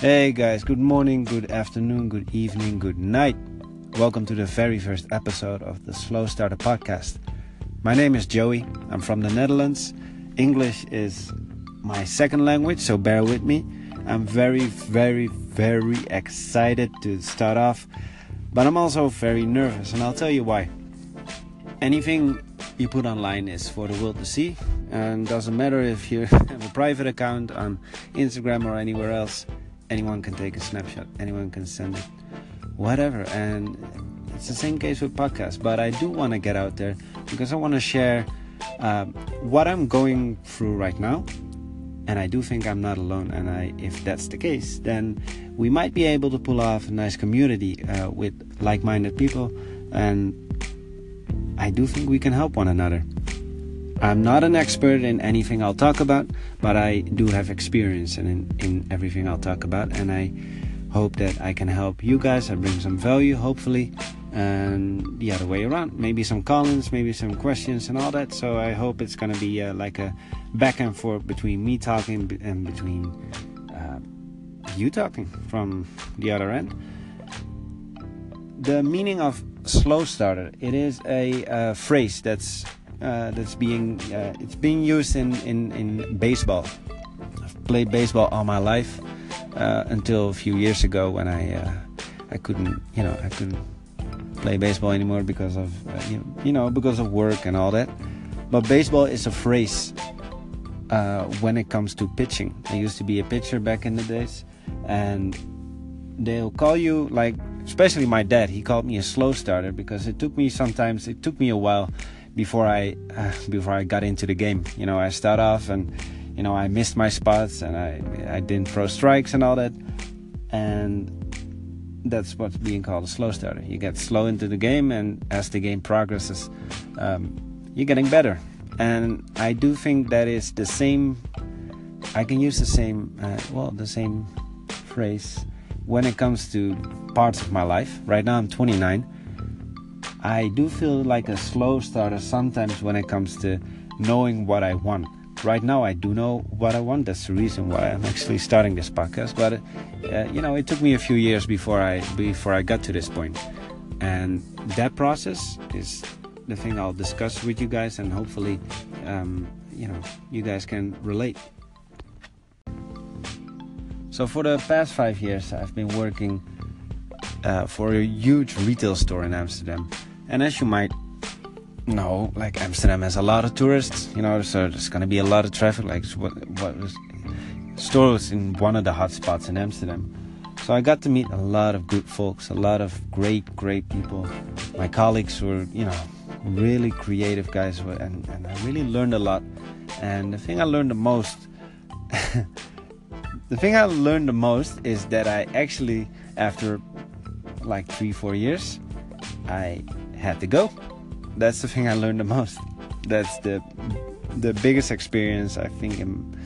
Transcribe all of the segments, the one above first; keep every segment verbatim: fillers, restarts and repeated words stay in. Hey guys, good morning, good afternoon, good evening, good night. Welcome to the very first episode of the Slow Starter Podcast. My name is Joey. I'm from the Netherlands. English is my second language, so bear with me. I'm very, very, very excited to start off, but I'm also very nervous, and I'll tell you why. Anything you put online is for the world to see, and doesn't matter if you have a private account on Instagram or anywhere else. Anyone can take a snapshot, anyone can send it, whatever. And it's the same case with podcasts, but I do want to get out there because I want to share uh, what I'm going through right now. And I do think I'm not alone. And I, if that's the case, then we might be able to pull off a nice community uh, with like-minded people. And I do think we can help one another. I'm not an expert in anything I'll talk about, but I do have experience in, in everything I'll talk about. And I hope that I can help you guys and bring some value, hopefully. And the other way around, maybe some call-ins, maybe some questions and all that. So I hope it's going to be uh, like a back and forth between me talking and between uh, you talking from the other end. The meaning of slow starter, it is a uh, phrase that's... Uh, that's being uh, it's being used in, in, in baseball. I've played baseball all my life uh, until a few years ago when I uh, I couldn't you know I couldn't play baseball anymore because of uh, you, you know because of work and all that. But baseball is a phrase uh, when it comes to pitching. I used to be a pitcher back in the days, and they'll call you like, especially my dad. He called me a slow starter because it took me sometimes it took me a while. Before I uh, before I got into the game, you know, I start off and, you know, I missed my spots and I I didn't throw strikes and all that, and that's what's being called a slow starter. You get slow into the game, and as the game progresses, um, you're getting better. And I do think that is the same. I can use the same uh, well the same phrase when it comes to parts of my life. Right now, I'm twenty-nine. I do feel like a slow starter sometimes when it comes to knowing what I want. Right now, I do know what I want. That's the reason why I'm actually starting this podcast. But, uh, you know, it took me a few years before I before I got to this point. And that process is the thing I'll discuss with you guys. And hopefully, um, you know, you guys can relate. So for the past five years, I've been working uh, for a huge retail store in Amsterdam. And as you might know, like Amsterdam has a lot of tourists, you know, so there's going to be a lot of traffic. Like, what, what was stores in one of the hot spots in Amsterdam. So I got to meet a lot of good folks, a lot of great, great people. My colleagues were, you know, really creative guys, and, and I really learned a lot. And the thing I learned the most, the thing I learned the most is that I actually, after like three, four years, I had to go. That's the thing I learned the most. That's the the biggest experience I think in,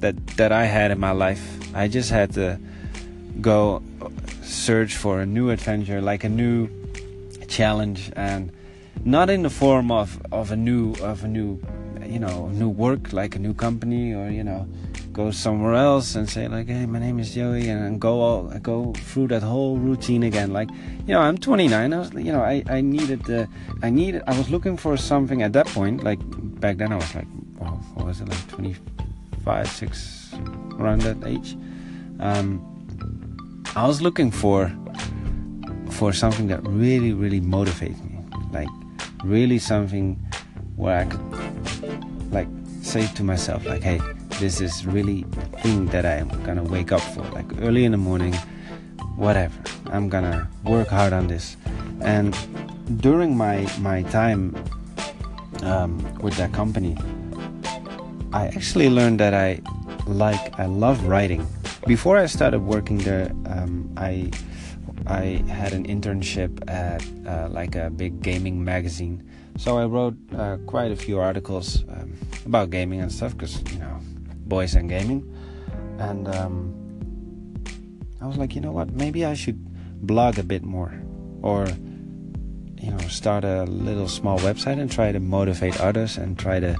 that that I had in my life. I just had to go search for a new adventure, like a new challenge, and not in the form of, of a new of a new you know new work, like a new company, or you know go somewhere else and say like, hey, my name is Joey, and, and go all, go through that whole routine again. Like, you know, I'm twenty-nine. I was, you know, I I needed the, I needed, I was looking for something at that point. Like back then, I was like, well, what was it, like twenty-five, six, around that age. Um, I was looking for for something that really, really motivates me. Like, really something where I could like say to myself, like, hey, this is really the thing that I'm going to wake up for. Like early in the morning, whatever. I'm going to work hard on this. And during my, my time um, with that company, I actually learned that I like, I love writing. Before I started working there, um, I I had an internship at uh, like a big gaming magazine. So I wrote uh, quite a few articles um, about gaming and stuff because, you know, boys and gaming. And um, I was like, you know what, maybe I should blog a bit more, or you know, start a little small website and try to motivate others and try to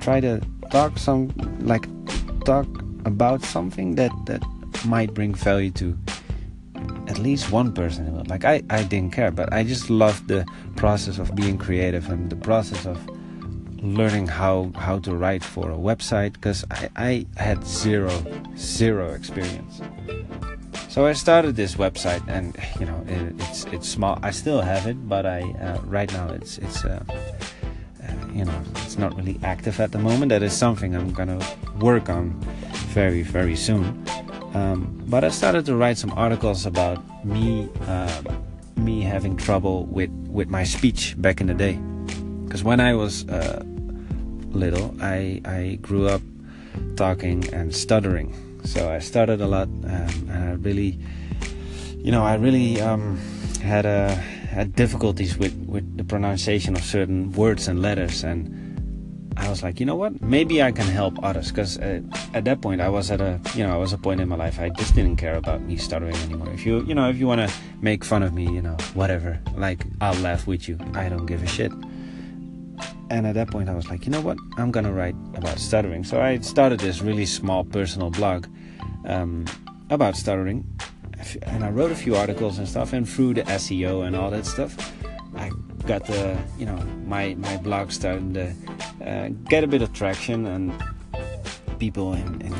try to talk some like talk about something that that might bring value to at least one person in the world. Like I, I didn't care, but I just loved the process of being creative and the process of learning how, how to write for a website, because I, I had zero, zero experience. So I started this website, and you know it, it's it's small. I still have it, but I uh, right now it's it's uh, uh, you know it's not really active at the moment. That is something I'm gonna work on very very soon. Um, but I started to write some articles about me uh, me having trouble with, with my speech back in the day, because when I was uh, little, I I grew up talking and stuttering. So I stuttered a lot, um, and I really, you know, I really um, had uh, had difficulties with, with the pronunciation of certain words and letters. And I was like, you know what? Maybe I can help others, because uh, at that point I was at a, you know, I was a point in my life I just didn't care about me stuttering anymore. If you, you know, if you want to make fun of me, you know, whatever. Like I'll laugh with you. I don't give a shit. And at that point I was like, you know what, I'm going to write about stuttering. So I started this really small personal blog um, about stuttering. And I wrote a few articles and stuff. And through the S E O and all that stuff, I got the, you know, my, my blog started to uh, get a bit of traction. And people in, in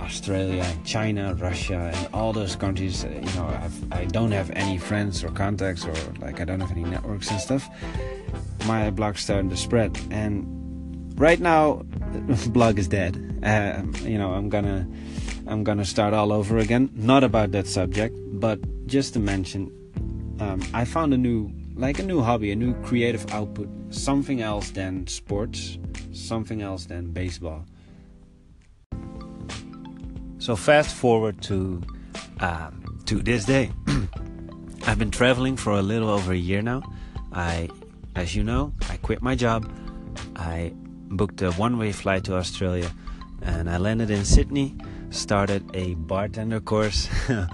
Australia, China, Russia, and all those countries, uh, you know, I've, I don't have any friends or contacts, or like I don't have any networks and stuff. My blog started to spread, and right now the blog is dead. Um, you know, I'm gonna I'm gonna start all over again, not about that subject, but just to mention, um, I found a new like a new hobby, a new creative output, something else than sports, something else than baseball. So fast forward to um, to this day. I've been traveling for a little over a year now. I. As you know, I quit my job, I booked a one-way flight to Australia, and I landed in Sydney, started a bartender course, a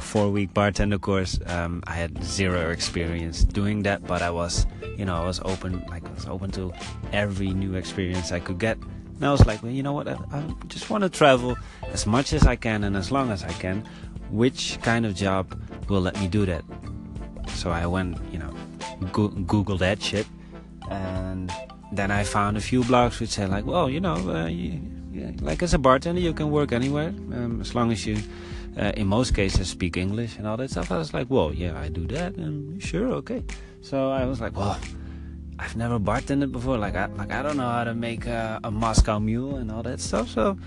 four-week bartender course. Um, I had zero experience doing that, but I was, you know, I was open, like I was open to every new experience I could get. And I was like, well, you know what, I, I just want to travel as much as I can and as long as I can. Which kind of job will let me do that? So I went, you know, Google that shit, and then I found a few blogs which said like, well, you know, uh, you, yeah, like as a bartender you can work anywhere, um, as long as you, uh, in most cases, speak English and all that stuff. I was like, well, yeah, I do that, and sure, okay. So I was like, well, I've never bartended before, like I like I don't know how to make a, a Moscow Mule and all that stuff. So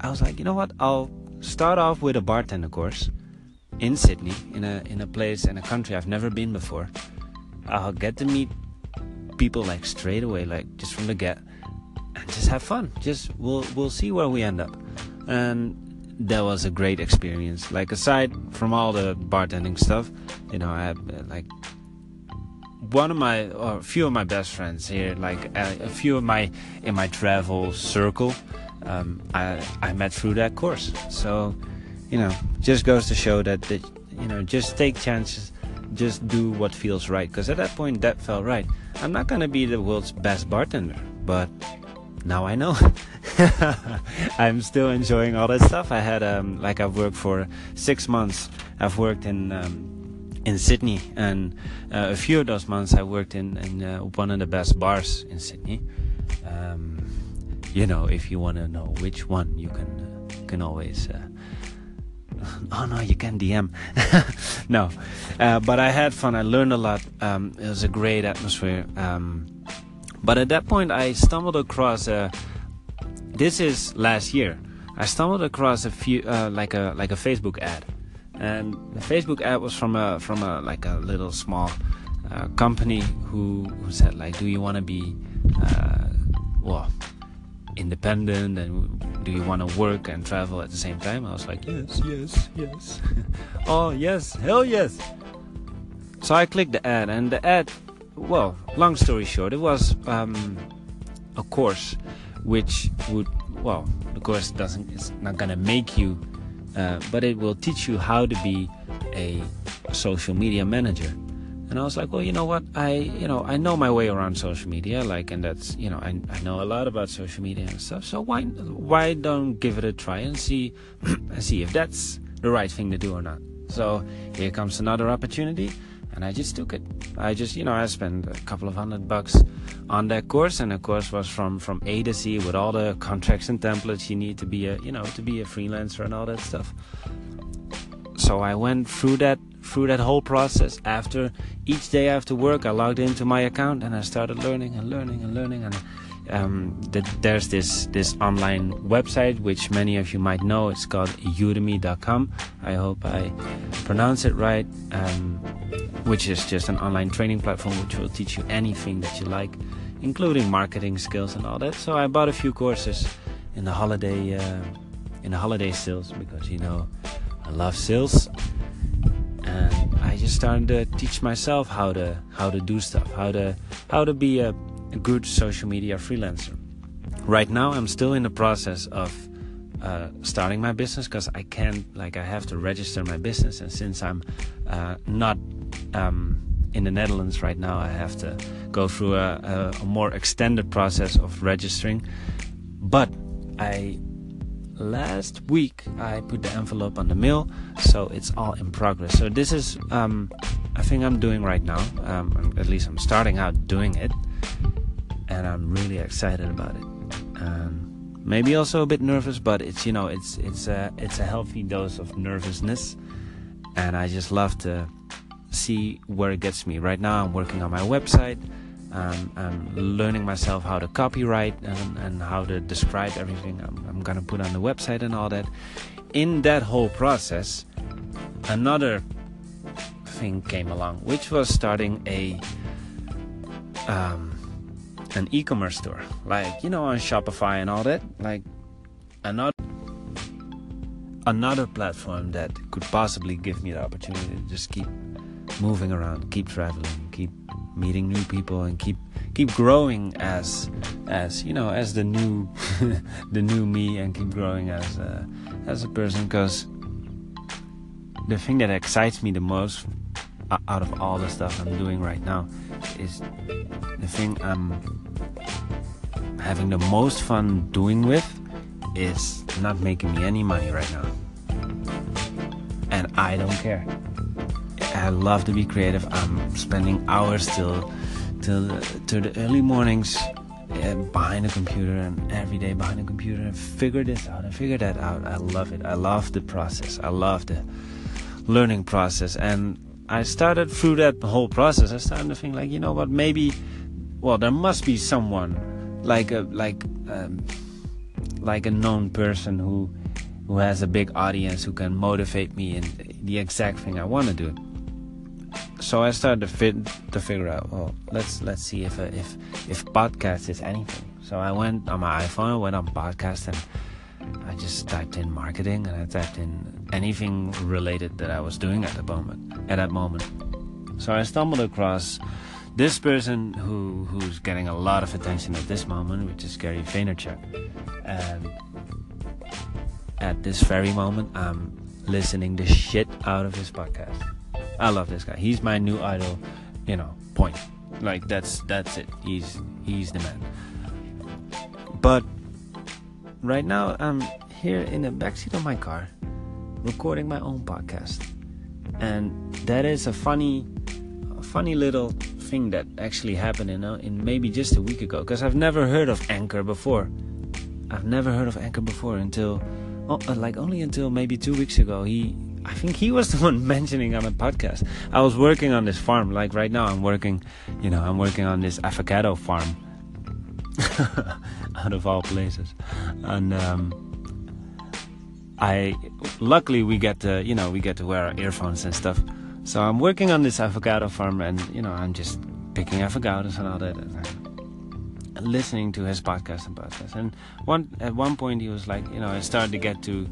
I was like, you know what, I'll start off with a bartender course in Sydney, in a in a place in a country I've never been before. I'll get to meet people like straight away, like just from the get, and just have fun. Just we'll we'll see where we end up. And that was a great experience. Like aside from all the bartending stuff, you know, I had like one of my or a few of my best friends here, like a, a few of my in my travel circle, um, I I met through that course. So, you know, just goes to show that that you know, just take chances. Just do what feels right, because at that point that felt right. I'm not gonna be the world's best bartender, but now I know. I'm still enjoying all that stuff. I had um like I've worked for six months. I've worked in um in Sydney, and uh, a few of those months I worked in, in uh, one of the best bars in Sydney. Um you know, if you want to know which one, you can uh, can always uh, oh no, you can D M. No, uh, but I had fun. I learned a lot. Um, it was a great atmosphere. Um, but at that point, I stumbled across a, this is last year. I stumbled across a few uh, like a like a Facebook ad, and the Facebook ad was from a from a like a little small uh, company who who said like, do you want to be uh, well independent, and do you want to work and travel at the same time? I was like, yes, yes, yes. Oh, yes, hell yes. So I clicked the ad, and the ad, well, long story short, it was um, a course which would, well, the course doesn't, it's not gonna make you, uh, but it will teach you how to be a social media manager. And I was like, well, you know what? I, you know, I know my way around social media, like, and that's, you know, I, I know a lot about social media and stuff. So why, why don't give it a try and see, and see if that's the right thing to do or not. So here comes another opportunity, and I just took it. I just, you know, I spent a couple of hundred bucks on that course, and the course was from from A to Z with all the contracts and templates you need to be a, you know, to be a freelancer and all that stuff. So I went through that. Through that whole process, after each day after work, I logged into my account and I started learning and learning and learning. And um, th- there's this this online website which many of you might know. It's called udemy dot com. I hope I pronounce it right. Um, which is just an online training platform which will teach you anything that you like, including marketing skills and all that. So I bought a few courses in the holiday uh, in the holiday sales, because you know I love sales. And I just started to teach myself how to how to do stuff, how to how to be a, a good social media freelancer. Right now, I'm still in the process of uh, starting my business, because I can't, like, I have to register my business. And since I'm uh, not um, in the Netherlands right now, I have to go through a, a, a more extended process of registering. But I. Last week I put the envelope on the mail, so it's all in progress. So this is um, a thing I'm doing right now. Um, at least I'm starting out doing it, and I'm really excited about it. Um, maybe also a bit nervous, but it's you know it's it's a it's a healthy dose of nervousness, and I just love to see where it gets me. Right now I'm working on my website. Um, I'm learning myself how to copyright and, and how to describe everything I'm, I'm going to put on the website and all that. In that whole process, another thing came along, which was starting a um, an e-commerce store, like, you know, on Shopify and all that. Like another another platform that could possibly give me the opportunity to just keep moving around, keep traveling, keep meeting new people, and keep keep growing as as you know as the new the new me, and keep growing as a, as a person. Because the thing that excites me the most out of all the stuff I'm doing right now is the thing I'm having the most fun doing with is not making me any money right now, and I don't care. I love to be creative. I'm spending hours till till to the early mornings uh, behind the computer, and every day behind the computer, and figure this out and figure that out. I love it. I love the process. I love the learning process. And I started through that whole process. I started to think, like, you know what? Maybe, well, there must be someone like a like um, like a known person who who has a big audience who can motivate me in the exact thing I want to do. So I started to, fit, to figure out, well, let's let's see if uh, if if podcast is anything. So I went on my iPhone, I went on podcast, and I just typed in marketing, and I typed in anything related that I was doing at the moment. At that moment, so I stumbled across this person who who's getting a lot of attention at this moment, which is Gary Vaynerchuk. And at this very moment, I'm listening the shit out of his podcast. I love this guy. He's my new idol, you know, point. Like, that's that's it. He's he's the man. But right now, I'm here in the backseat of my car, recording my own podcast. And that is a funny, a funny little thing that actually happened in, a, in maybe just a week ago. Because I've never heard of Anchor before. I've never heard of Anchor before until, oh, like, only until maybe two weeks ago. He... I think he was the one mentioning on a podcast. I was working on this farm. Like right now I'm working, you know, I'm working on this avocado farm. Out of all places. And um, I, luckily we get to, you know, we get to wear our earphones and stuff. So I'm working on this avocado farm, and, you know, I'm just picking avocados and all that. And listening to his podcast and podcast. And one at one point he was like, you know, I started to get to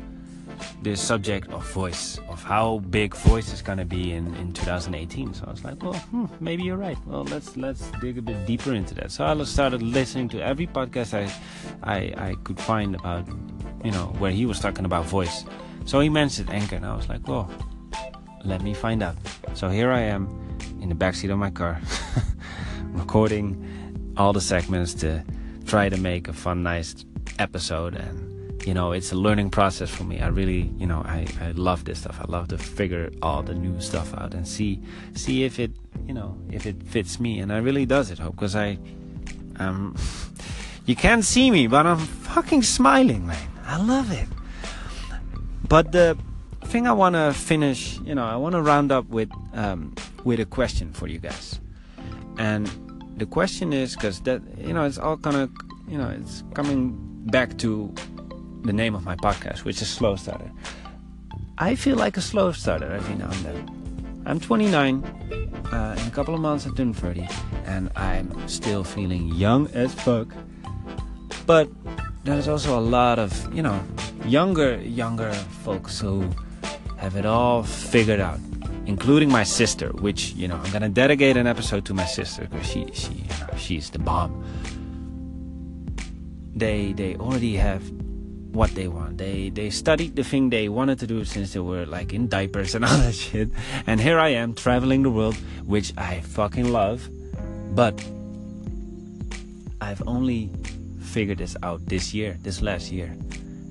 this subject of voice, of how big voice is going to be in, in two thousand eighteen. So I was like, well, hmm, maybe you're right. Well, let's let's dig a bit deeper into that. So I started listening to every podcast I, I, I could find about, you know, where he was talking about voice. So he mentioned Anchor, and I was like, well, let me find out. So here I am, in the backseat of my car, recording all the segments to try to make a fun, nice episode. And, you know, it's a learning process for me. I really, you know, I, I love this stuff. I love to figure all the new stuff out and see see if it, you know, if it fits me. And I really does it, Hope, because I, um, you can't see me, but I'm fucking smiling, man. I love it. But the thing I want to finish, you know, I want to round up with um, with a question for you guys. And the question is, because that, you know, it's all kind of, you know, it's coming back to the name of my podcast, which is Slow Starter. I feel like a slow starter every now and then. I'm twenty-nine. Uh, in a couple of months, I turn thirty, and I'm still feeling young as fuck. But there's also a lot of, you know, younger, younger folks who have it all figured out, including my sister, which, you know, I'm going to dedicate an episode to my sister because she, she, you know, she's the bomb. They, they already have what they want. They, they studied the thing they wanted to do since they were like in diapers and all that shit. And here I am traveling the world, which I fucking love, but I've only figured this out this year, this last year.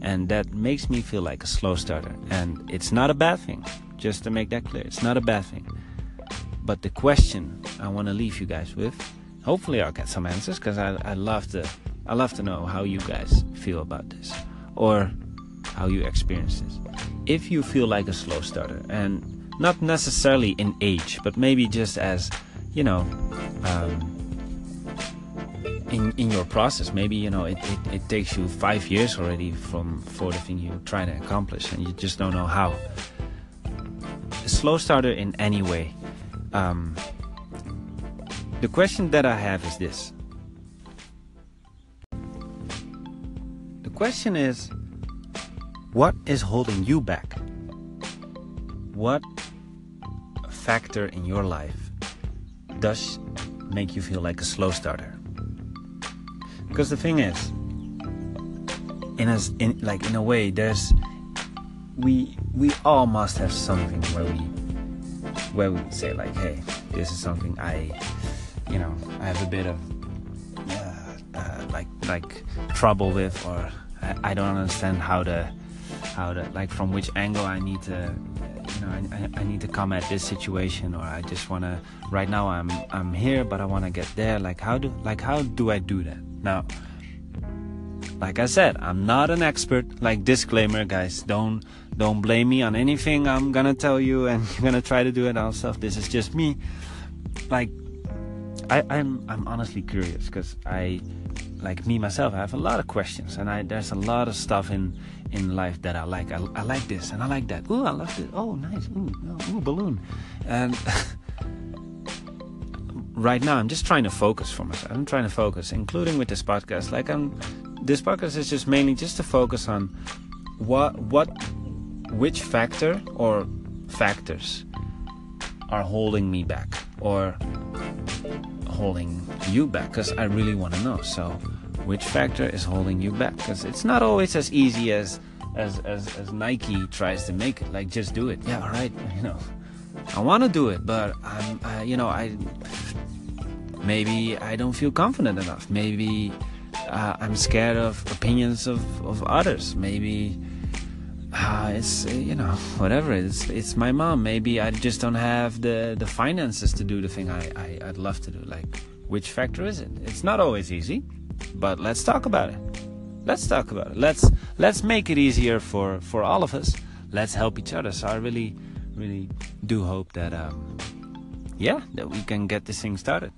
And that makes me feel like a slow starter. And it's not a bad thing, just to make that clear. It's not a bad thing. But the question I want to leave you guys with, hopefully I'll get some answers, because I, I love to I love to know how you guys feel about this, or how you experience this. If you feel like a slow starter, and not necessarily in age, but maybe just as, you know, um, In, in your process, maybe, you know, it, it, it takes you five years already from for the thing you're trying to accomplish, and you just don't know how. A slow starter in any way. Um, the question that I have is this. The question is, what is holding you back? What factor in your life does make you feel like a slow starter? Because the thing is, in a, in like in a way, there's we we all must have something where we where we say like, hey, this is something I, you know, I have a bit of uh, uh, like like trouble with, or I, I don't understand how to how to like from which angle I need to, you know, I, I need to come at this situation, or I just wanna right now I'm I'm here but I wanna get there. Like how do like how do I do that? Now, like I said, I'm not an expert. Like, disclaimer, guys, don't don't blame me on anything I'm gonna tell you and you're gonna try to do it all stuff. This is just me. Like, I, I'm I'm honestly curious, because I, like me myself, I have a lot of questions, and I there's a lot of stuff in in life that I like. I, I like this and I like that. Ooh, I love this. Oh, nice. Ooh, ooh, balloon. And right now, I'm just trying to focus for myself. I'm trying to focus, including with this podcast. Like, I'm, this podcast is just mainly just to focus on what, what, which factor or factors are holding me back or holding you back. Because I really want to know. So, which factor is holding you back? Because it's not always as easy as as as as Nike tries to make it. Like, just do it. Yeah, all right. You know, I want to do it, but I'm, I, you know, I. Maybe I don't feel confident enough. Maybe uh, I'm scared of opinions of, of others. Maybe uh, it's, you know, whatever. It's it's my mom. Maybe I just don't have the, the finances to do the thing I, I, I'd love to do. Like, which factor is it? It's not always easy, but let's talk about it. Let's talk about it. Let's let's make it easier for, for all of us. Let's help each other. So I really, really do hope that, um, yeah, that we can get this thing started.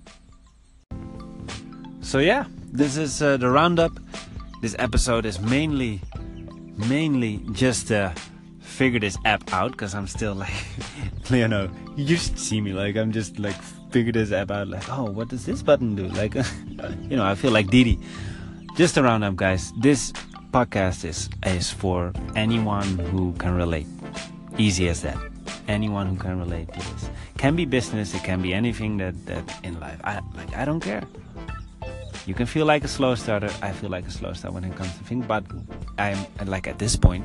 So yeah, this is uh, the roundup. This episode is mainly, mainly just to figure this app out, because I'm still like, you know, you should see me, like I'm just like figure this app out, like, oh, what does this button do? Like, you know, I feel like Didi. Just a roundup, guys. This podcast is is for anyone who can relate. Easy as that. Anyone who can relate to this. Can be business. It can be anything that that in life. I like. I don't care. You can feel like a slow starter. I feel like a slow starter when it comes to things. But I'm like at this point,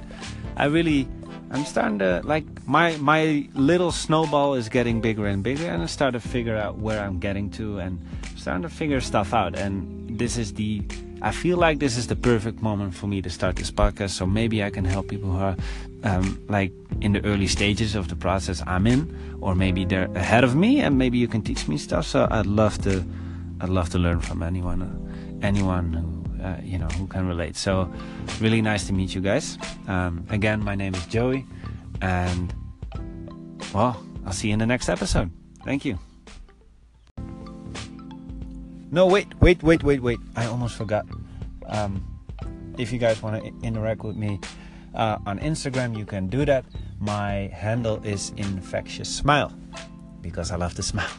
I really I'm starting to, like, my my little snowball is getting bigger and bigger, and I start to figure out where I'm getting to, and I'm starting to figure stuff out. And this is the, I feel like this is the perfect moment for me to start this podcast. So maybe I can help people who are um, like in the early stages of the process I'm in, or maybe they're ahead of me, and maybe you can teach me stuff. So I'd love to, I'd love to learn from anyone, uh, anyone who. Uh, you know, who can relate. So really nice to meet you guys. Um, again, my name is Joey, and well, I'll see you in the next episode. Thank you. No, wait, wait, wait, wait, wait. I almost forgot. Um, if you guys want to interact with me uh, on Instagram, you can do that. My handle is infectious smile, because I love to smile.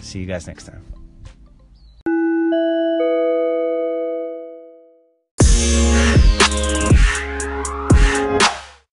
See you guys next time.